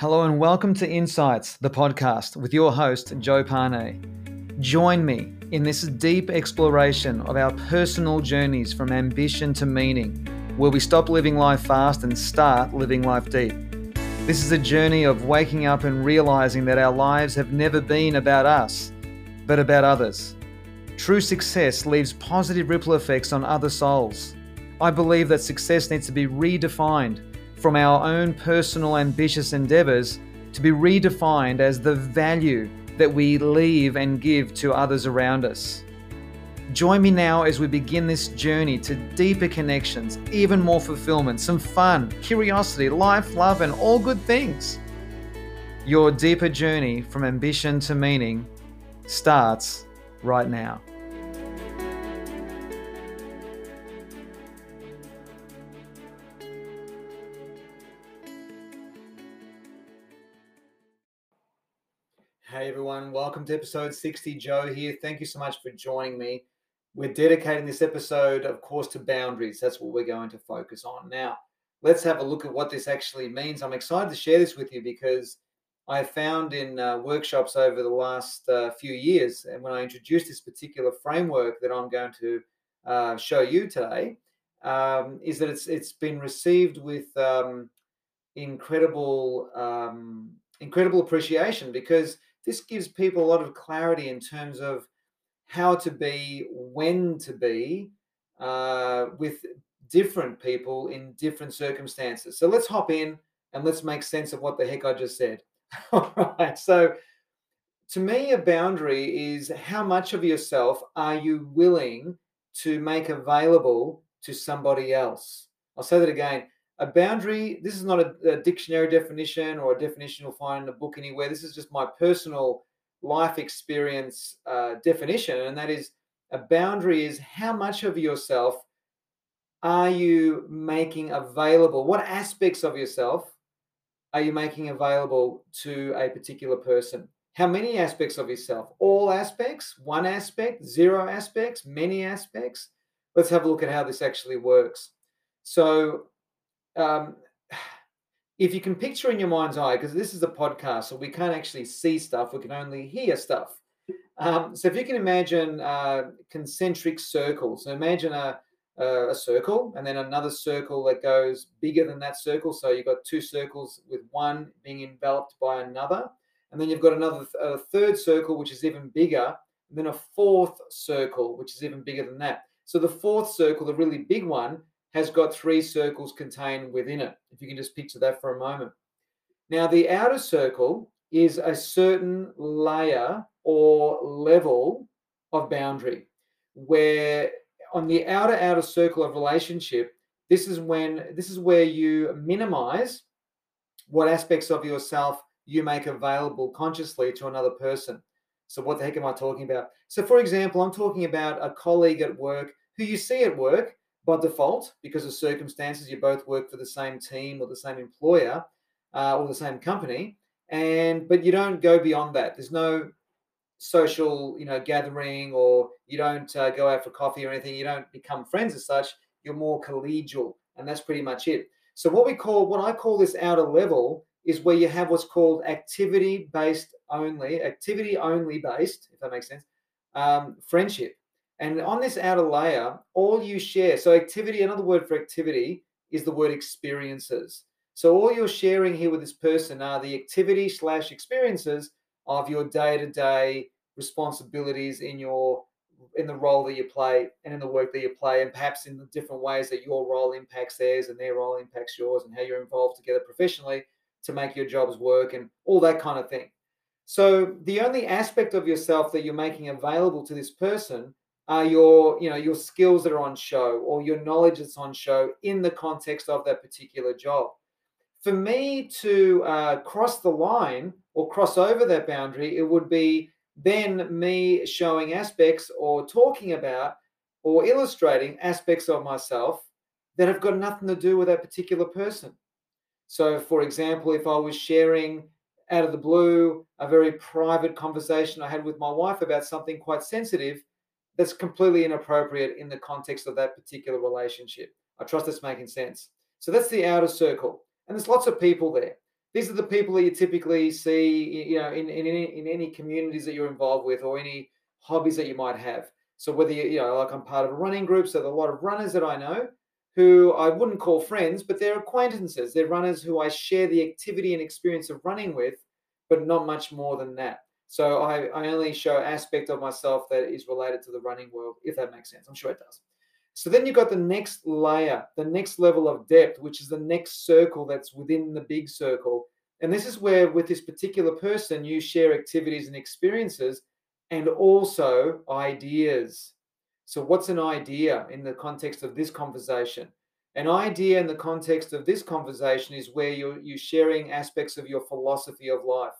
Hello and welcome to Insights, the podcast, with your host, Joe Parnay. Join me in this deep exploration of our personal journeys from ambition to meaning, where we stop living life fast and start living life deep. This is a journey of waking up and realizing that our lives have never been about us, but about others. True success leaves positive ripple effects on other souls. I believe that success needs to be redefined from our own personal ambitious endeavors to be redefined as the value that we leave and give to others around us. Join me now as we begin this journey to deeper connections, even more fulfillment, some fun, curiosity, life, love, and all good things. Your deeper journey from ambition to meaning starts right now. Hey everyone, welcome to episode 60. Joe here. Thank you so much for joining me. We're dedicating this episode, of course, to boundaries. That's what we're going to focus on. Now, let's have a look at what this actually means. I'm excited to share this with you because I found in workshops over the last few years, and when I introduced this particular framework that I'm going to show you today, is that it's been received with incredible appreciation, because this gives people a lot of clarity in terms of how to be, when to be with different people in different circumstances. So let's hop in and let's make sense of what the heck I just said. All right. So to me, a boundary is how much of yourself are you willing to make available to somebody else? I'll say that again. A boundary, this is not a dictionary definition or a definition you'll find in a book anywhere. This is just my personal life experience definition, and that is, a boundary is how much of yourself are you making available? What aspects of yourself are you making available to a particular person? How many aspects of yourself? All aspects? One aspect? Zero aspects? Many aspects? Let's have a look at how this actually works. So, if you can picture in your mind's eye, because this is a podcast, so we can't actually see stuff, we can only hear stuff. So if you can imagine concentric circles, so imagine a circle and then another circle that goes bigger than that circle. So you've got two circles with one being enveloped by another. And then you've got a third circle, which is even bigger, and then a fourth circle, which is even bigger than that. So the fourth circle, the really big one, has got three circles contained within it, if you can just picture that for a moment. Now, the outer circle is a certain layer or level of boundary, where on the outer circle of relationship, this is where you minimize what aspects of yourself you make available consciously to another person. So what the heck am I talking about? So for example, I'm talking about a colleague at work who you see at work by default, because of circumstances, you both work for the same team or the same employer or the same company, but you don't go beyond that. There's no social, gathering, or you don't go out for coffee or anything. You don't become friends as such. You're more collegial, and that's pretty much it. So what I call this outer level is where you have what's called activity only based, if that makes sense, friendship. And on this outer layer, all you share, so activity, another word for activity is the word experiences. So all you're sharing here with this person are the activity/experiences of your day-to-day responsibilities in the role that you play and in the work that you play, and perhaps in the different ways that your role impacts theirs and their role impacts yours, and how you're involved together professionally to make your jobs work and all that kind of thing. So the only aspect of yourself that you're making available to this person are your skills that are on show, or your knowledge that's on show in the context of that particular job. For me to cross the line or cross over that boundary, it would be then me showing aspects or talking about or illustrating aspects of myself that have got nothing to do with that particular person. So, for example, if I was sharing out of the blue a very private conversation I had with my wife about something quite sensitive, that's completely inappropriate in the context of that particular relationship. I trust that's making sense. So that's the outer circle. And there's lots of people there. These are the people that you typically see, you know, in any communities that you're involved with or any hobbies that you might have. So whether you know, like I'm part of a running group, so there are a lot of runners that I know who I wouldn't call friends, but they're acquaintances. They're runners who I share the activity and experience of running with, but not much more than that. So I only show aspect of myself that is related to the running world, if that makes sense. I'm sure it does. So then you've got the next layer, the next level of depth, which is the next circle that's within the big circle. And this is where, with this particular person, you share activities and experiences and also ideas. So what's an idea in the context of this conversation? An idea in the context of this conversation is where you're sharing aspects of your philosophy of life.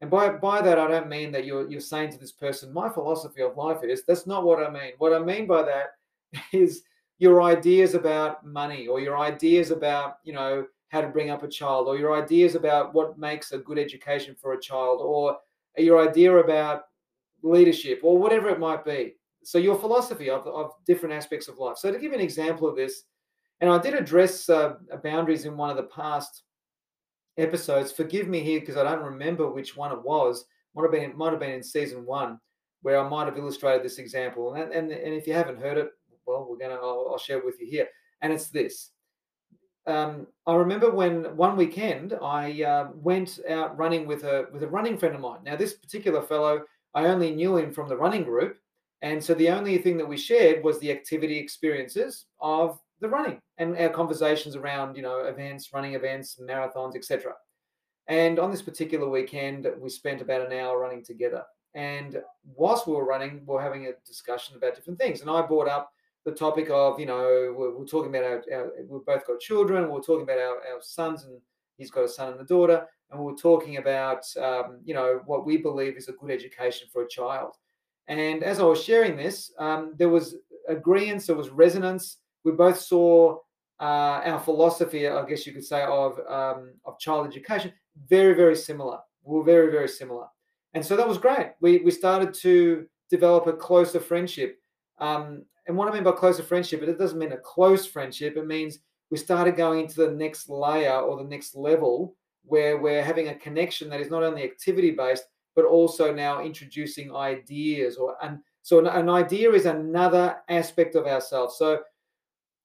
And by that, I don't mean that you're saying to this person, my philosophy of life is, that's not what I mean. What I mean by that is your ideas about money, or your ideas about, you know, how to bring up a child, or your ideas about what makes a good education for a child, or your idea about leadership, or whatever it might be. So your philosophy of different aspects of life. So to give an example of this, and I did address boundaries in one of the past episodes. Forgive me here because I don't remember which one it was. Might have been in season 1 where I might have illustrated this example. And if you haven't heard it, well, I'll share it with you here. And it's this. I remember when one weekend I went out running with a running friend of mine. Now this particular fellow, I only knew him from the running group, and so the only thing that we shared was the activity experiences of the running and our conversations around, you know, events, running events, marathons, etc. And on this particular weekend, we spent about an hour running together. And whilst we were running, we were having a discussion about different things. And I brought up the topic of, you know, we're talking about we've both got children. We're talking about our sons, and he's got a son and a daughter. And we're talking about, you know, what we believe is a good education for a child. And as I was sharing this, there was agreement, there was resonance. We both saw our philosophy, I guess you could say, of child education, very, very similar. We were very, very similar. And so that was great. We started to develop a closer friendship. And what I mean by closer friendship, it doesn't mean a close friendship. It means we started going into the next layer or the next level where we're having a connection that is not only activity-based, but also now introducing ideas. So an idea is another aspect of ourselves. So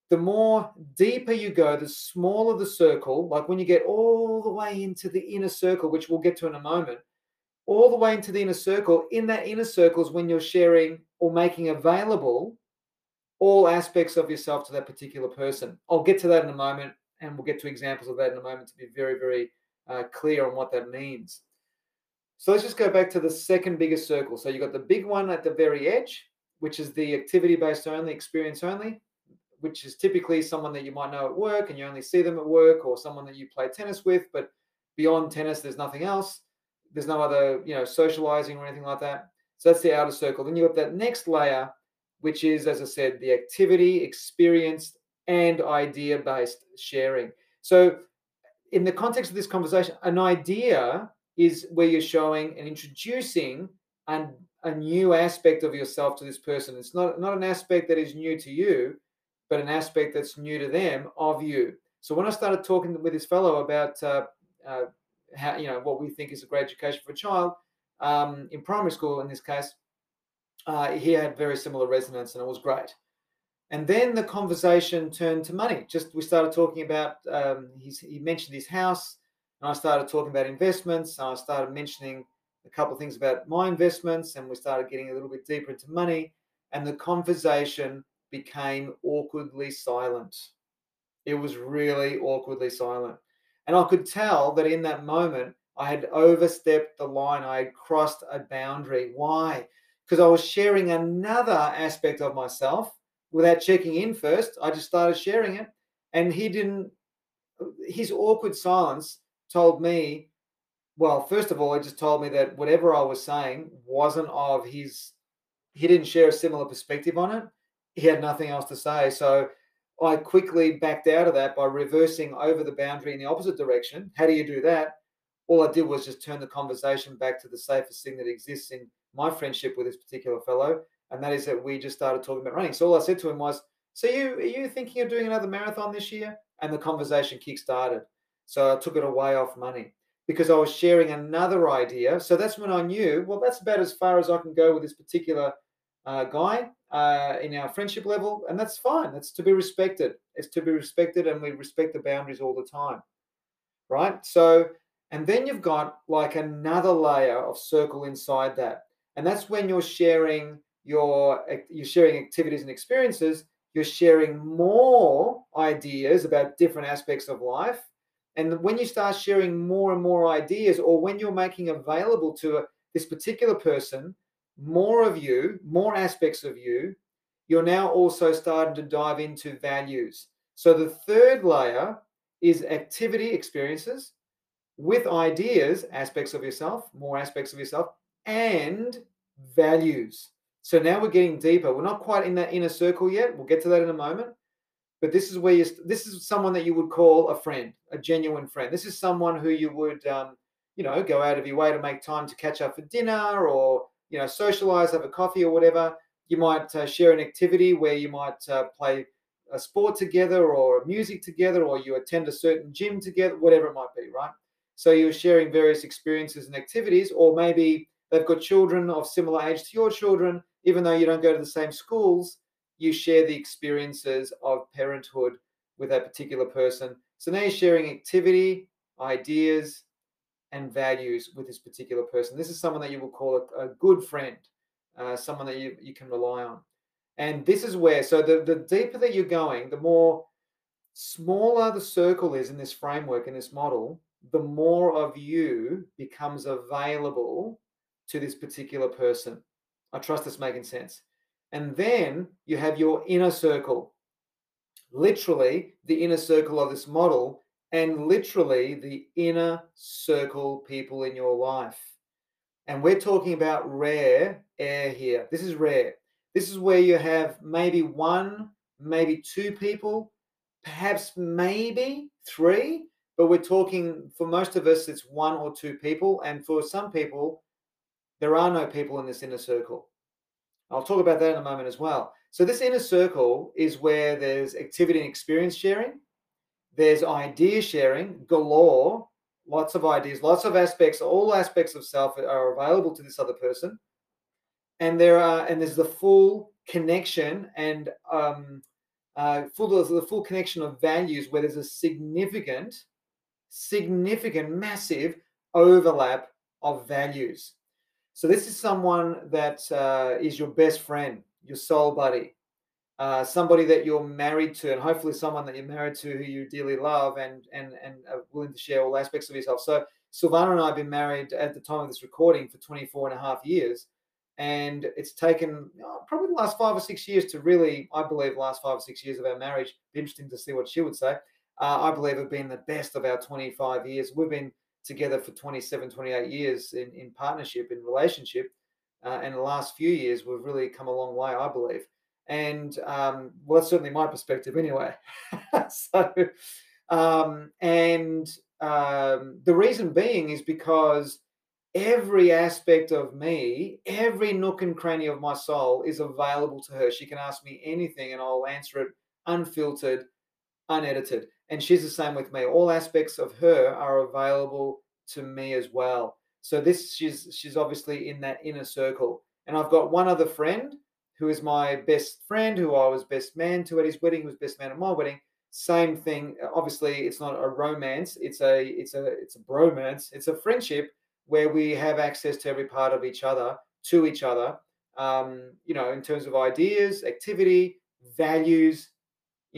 the more deeper you go, the smaller the circle, like when you get all the way into the inner circle, which we'll get to in a moment, all the way into the inner circle, in that inner circle is when you're sharing or making available all aspects of yourself to that particular person. I'll get to that in a moment, and we'll get to examples of that in a moment to be very, very clear on what that means. So let's just go back to the second biggest circle. So you've got the big one at the very edge, which is the activity-based only, experience only, which is typically someone that you might know at work and you only see them at work, or someone that you play tennis with, but beyond tennis, there's nothing else. There's no other, you know, socializing or anything like that. So that's the outer circle. Then you've got that next layer, which is, as I said, the activity, experience, and idea-based sharing. So in the context of this conversation, an idea is where you're showing and introducing a new aspect of yourself to this person. It's not an aspect that is new to you, but an aspect that's new to them of you. So when I started talking with this fellow about how, you know, what we think is a great education for a child in primary school, in this case, he had very similar resonance, and it was great. And then the conversation turned to money. Just we started talking about he mentioned his house, and I started talking about investments. And I started mentioning a couple of things about my investments, and we started getting a little bit deeper into money, and the conversation became awkwardly silent. It was really awkwardly silent. And I could tell that in that moment, I had overstepped the line. I had crossed a boundary. Why? Because I was sharing another aspect of myself without checking in first. I just started sharing it. And his awkward silence told me, well, first of all, it just told me that whatever I was saying wasn't of his, he didn't share a similar perspective on it. He had nothing else to say. So I quickly backed out of that by reversing over the boundary in the opposite direction. How do you do that? All I did was just turn the conversation back to the safest thing that exists in my friendship with this particular fellow, and that is that we just started talking about running. So all I said to him was, so are you thinking of doing another marathon this year? And the conversation kick-started. So I took it away off money because I was sharing another idea. So that's when I knew, well, that's about as far as I can go with this particular guy in our friendship level. And that's fine. That's to be respected. It's to be respected, and we respect the boundaries all the time, right? So, and then you've got like another layer of circle inside that. And that's when you're sharing you're sharing activities and experiences. You're sharing more ideas about different aspects of life. And when you start sharing more and more ideas, or when you're making available to this particular person more of you, more aspects of you, you're now also starting to dive into values. So the third layer is activity experiences with ideas, aspects of yourself, more aspects of yourself, and values. So now we're getting deeper. We're not quite in that inner circle yet. We'll get to that in a moment. But this is where this is someone that you would call a friend, a genuine friend. This is someone who you would, go out of your way to make time to catch up for dinner, or, socialize, have a coffee or whatever. You might share an activity where you might play a sport together, or music together, or you attend a certain gym together, whatever it might be, right? So you're sharing various experiences and activities, or maybe they've got children of similar age to your children. Even though you don't go to the same schools, you share the experiences of parenthood with that particular person. So now you're sharing activity, ideas, and values with this particular person. This is someone that you will call a good friend, someone that you can rely on. And this is where, so the deeper that you're going, the more smaller the circle is in this framework, in this model, the more of you becomes available to this particular person. I trust it's making sense. And then you have your inner circle, literally the inner circle of this model, and literally the inner circle people in your life. And we're talking about rare air here. This is rare. This is where you have maybe one, maybe two people, perhaps maybe three, but we're talking, for most of us, it's one or two people. And for some people, there are no people in this inner circle. I'll talk about that in a moment as well. So this inner circle is where there's activity and experience sharing. There's idea sharing galore, lots of ideas, lots of aspects, all aspects of self are available to this other person. And there's the full connection and the full connection of values, where there's a significant, massive overlap of values. So this is someone that is your best friend, your soul buddy, somebody that you're married to, and hopefully someone that you're married to who you dearly love and are willing to share all aspects of yourself. So Silvana and I have been married at the time of this recording for 24 and a half years, and it's taken probably the last 5 or 6 years to really, I believe, last 5 or 6 years of our marriage. It'd be interesting to see what she would say. I believe have been the best of our 25 years. We've been together for 27, 28 years in partnership, in relationship. And the last few years, we've really come a long way, I believe. And, well, that's certainly my perspective anyway. The reason being is because every aspect of me, every nook and cranny of my soul is available to her. She can ask me anything and I'll answer it unfiltered, unedited. And she's the same with me. All aspects of her are available to me as well. So this, she's obviously in that inner circle. And I've got one other friend who is my best friend, who I was best man to at his wedding, who was best man at my wedding. Same thing. Obviously, it's not a romance. It's a bromance. It's a friendship where we have access to every part of each other, in terms of ideas, activity, values,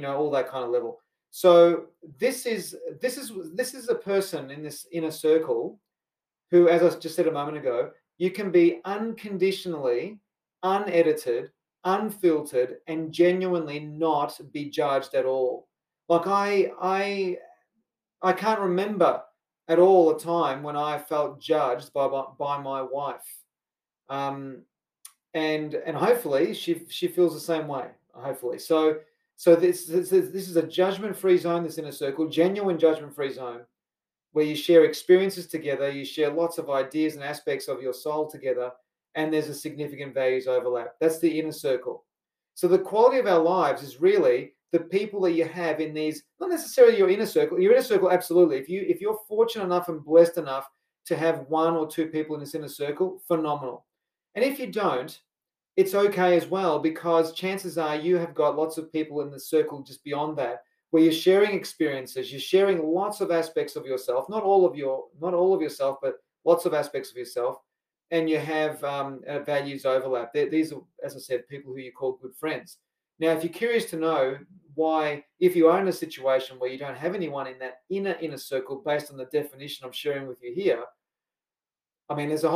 all that kind of level. So this is a person in this inner circle who, as I just said a moment ago, you can be unconditionally, unedited, unfiltered, and genuinely not be judged at all. Like I can't remember at all a time when I felt judged by my wife, and hopefully she feels the same way. Hopefully so. So this is a judgment-free zone, this inner circle, genuine judgment-free zone, where you share experiences together, you share lots of ideas and aspects of your soul together, and there's a significant values overlap. That's the inner circle. So the quality of our lives is really the people that you have in these, not necessarily your inner circle, absolutely. If you're fortunate enough and blessed enough to have one or two people in this inner circle, phenomenal. And if you don't, it's okay as well, because chances are you have got lots of people in the circle just beyond that, where you're sharing experiences, you're sharing lots of aspects of yourself, not all of yourself, but lots of aspects of yourself, and you have values overlap. These are, as I said, people who you call good friends. Now, if you're curious to know why, if you are in a situation where you don't have anyone in that inner circle, based on the definition I'm sharing with you here, I mean, there's a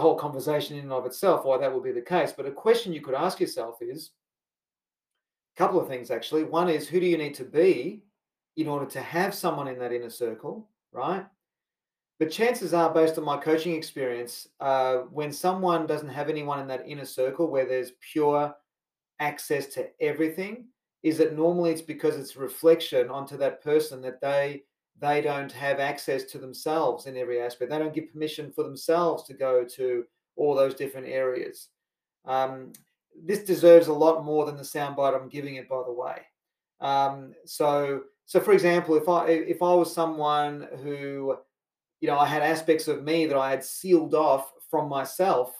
whole conversation in and of itself why that would be the case. But a question you could ask yourself is a couple of things, actually. One is, who do you need to be in order to have someone in that inner circle, right? But chances are, based on my coaching experience, when someone doesn't have anyone in that inner circle where there's pure access to everything, is that normally it's because it's reflection onto that person that they don't have access to themselves in every aspect. They don't give permission for themselves to go to all those different areas. This deserves a lot more than the soundbite I'm giving it, by the way. So for example, if I was someone who, I had aspects of me that I had sealed off from myself,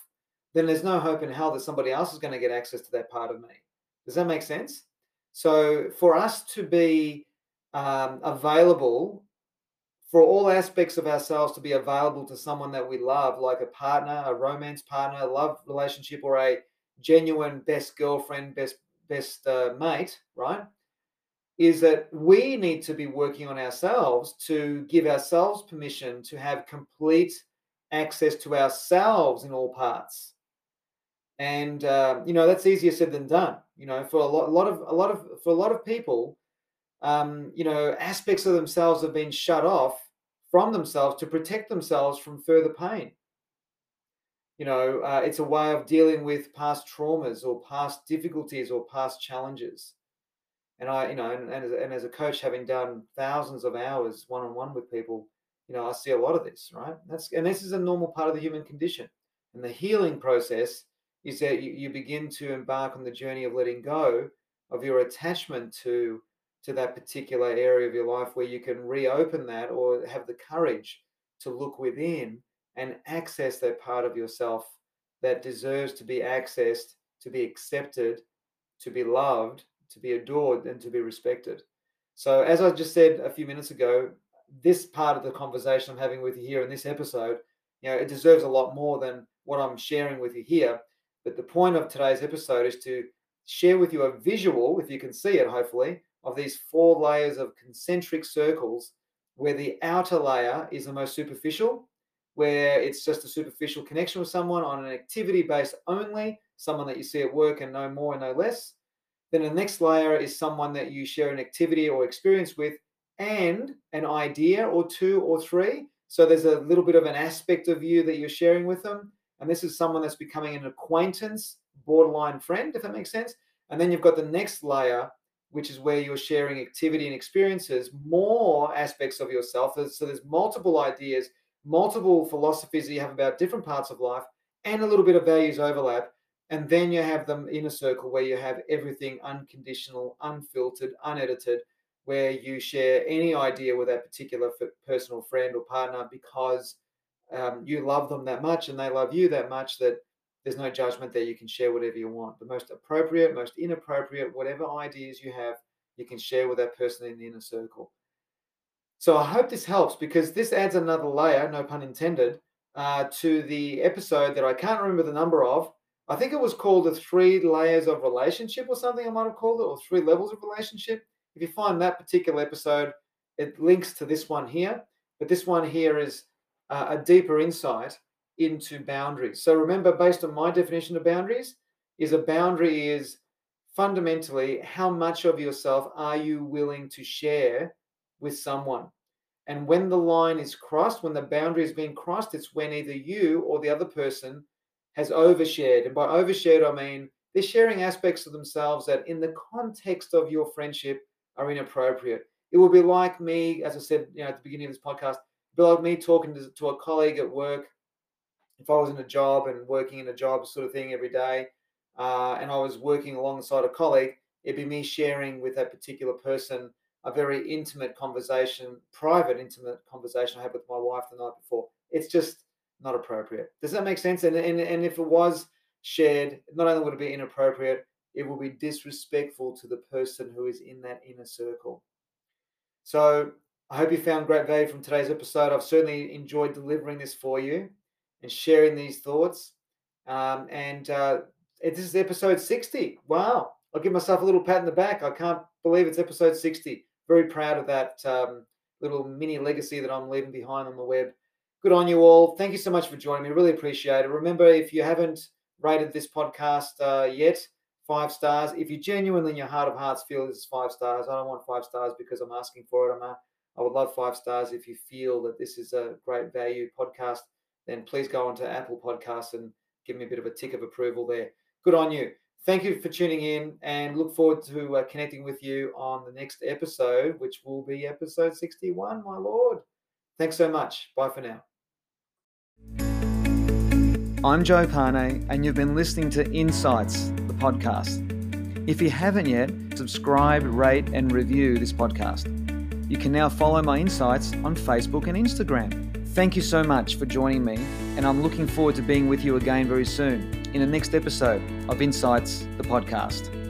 then there's no hope in hell that somebody else is going to get access to that part of me. Does that make sense? So for us to be available, for all aspects of ourselves to be available to someone that we love, like a partner, a romance partner, a love relationship, or a genuine best girlfriend, best mate, right? Is that we need to be working on ourselves to give ourselves permission to have complete access to ourselves in all parts. And that's easier said than done. For a lot of people, aspects of themselves have been shut off from themselves to protect themselves from further pain. It's a way of dealing with past traumas or past difficulties or past challenges. And I, and as a coach, having done thousands of hours one-on-one with people, I see a lot of this, right? This is a normal part of the human condition. And the healing process is that you begin to embark on the journey of letting go of your attachment to that particular area of your life, where you can reopen that or have the courage to look within and access that part of yourself that deserves to be accessed, to be accepted, to be loved, to be adored, and to be respected. So as I just said a few minutes ago, this part of the conversation I'm having with you here in this episode, it deserves a lot more than what I'm sharing with you here. But the point of today's episode is to share with you a visual, if you can see it, hopefully, of these 4 layers of concentric circles, where the outer layer is the most superficial, where it's just a superficial connection with someone on an activity base only, someone that you see at work and no more and no less. Then the next layer is someone that you share an activity or experience with and an idea or 2 or 3. So there's a little bit of an aspect of you that you're sharing with them. And this is someone that's becoming an acquaintance, borderline friend, if that makes sense. And then you've got the next layer, which is where you're sharing activity and experiences, more aspects of yourself. So there's multiple ideas, multiple philosophies that you have about different parts of life, and a little bit of values overlap. And then you have the inner circle, where you have everything unconditional, unfiltered, unedited, where you share any idea with that particular personal friend or partner, because you love them that much and they love you that much, that there's no judgment there. You can share whatever you want. The most appropriate, most inappropriate, whatever ideas you have, you can share with that person in the inner circle. So I hope this helps, because this adds another layer, no pun intended, to the episode that I can't remember the number of. I think it was called the 3 layers of relationship or something, I might have called it, or 3 levels of relationship. If you find that particular episode, it links to this one here. But this one here is a deeper insight into boundaries. So remember, based on my definition of boundaries, is a boundary is fundamentally how much of yourself are you willing to share with someone. And when the line is crossed, when the boundary is being crossed, it's when either you or the other person has overshared. And by overshared, I mean they're sharing aspects of themselves that in the context of your friendship are inappropriate. It would be like me, as I said at the beginning of this podcast, it'd be like me talking to a colleague at work. If I was in a job and working in a job sort of thing every day, and I was working alongside a colleague, It'd be me sharing with a particular person a very intimate conversation, private intimate conversation I had with my wife the night before. It's just not appropriate. Does that make sense? And if it was shared, not only would it be inappropriate, it will be disrespectful to the person who is in that inner circle. So I hope you found great value from today's episode. I've certainly enjoyed delivering this for you and sharing these thoughts. This is episode 60. Wow. I'll give myself a little pat in the back. I can't believe it's episode 60. Very proud of that little mini legacy that I'm leaving behind on the web. Good on you all. Thank you so much for joining me. Really appreciate it. Remember, if you haven't rated this podcast yet, 5 stars. If you genuinely in your heart of hearts feel this is 5 stars, I don't want 5 stars because I'm asking for it. I would love 5 stars. If you feel that this is a great value podcast, then please go onto Apple Podcasts and give me a bit of a tick of approval there. Good on you. Thank you for tuning in and look forward to connecting with you on the next episode, which will be episode 61, my Lord. Thanks so much. Bye for now. I'm Joe Parnay, and you've been listening to Insights, the podcast. If you haven't yet, subscribe, rate, and review this podcast. You can now follow my insights on Facebook and Instagram. Thank you so much for joining me, and I'm looking forward to being with you again very soon in the next episode of Insights, the podcast.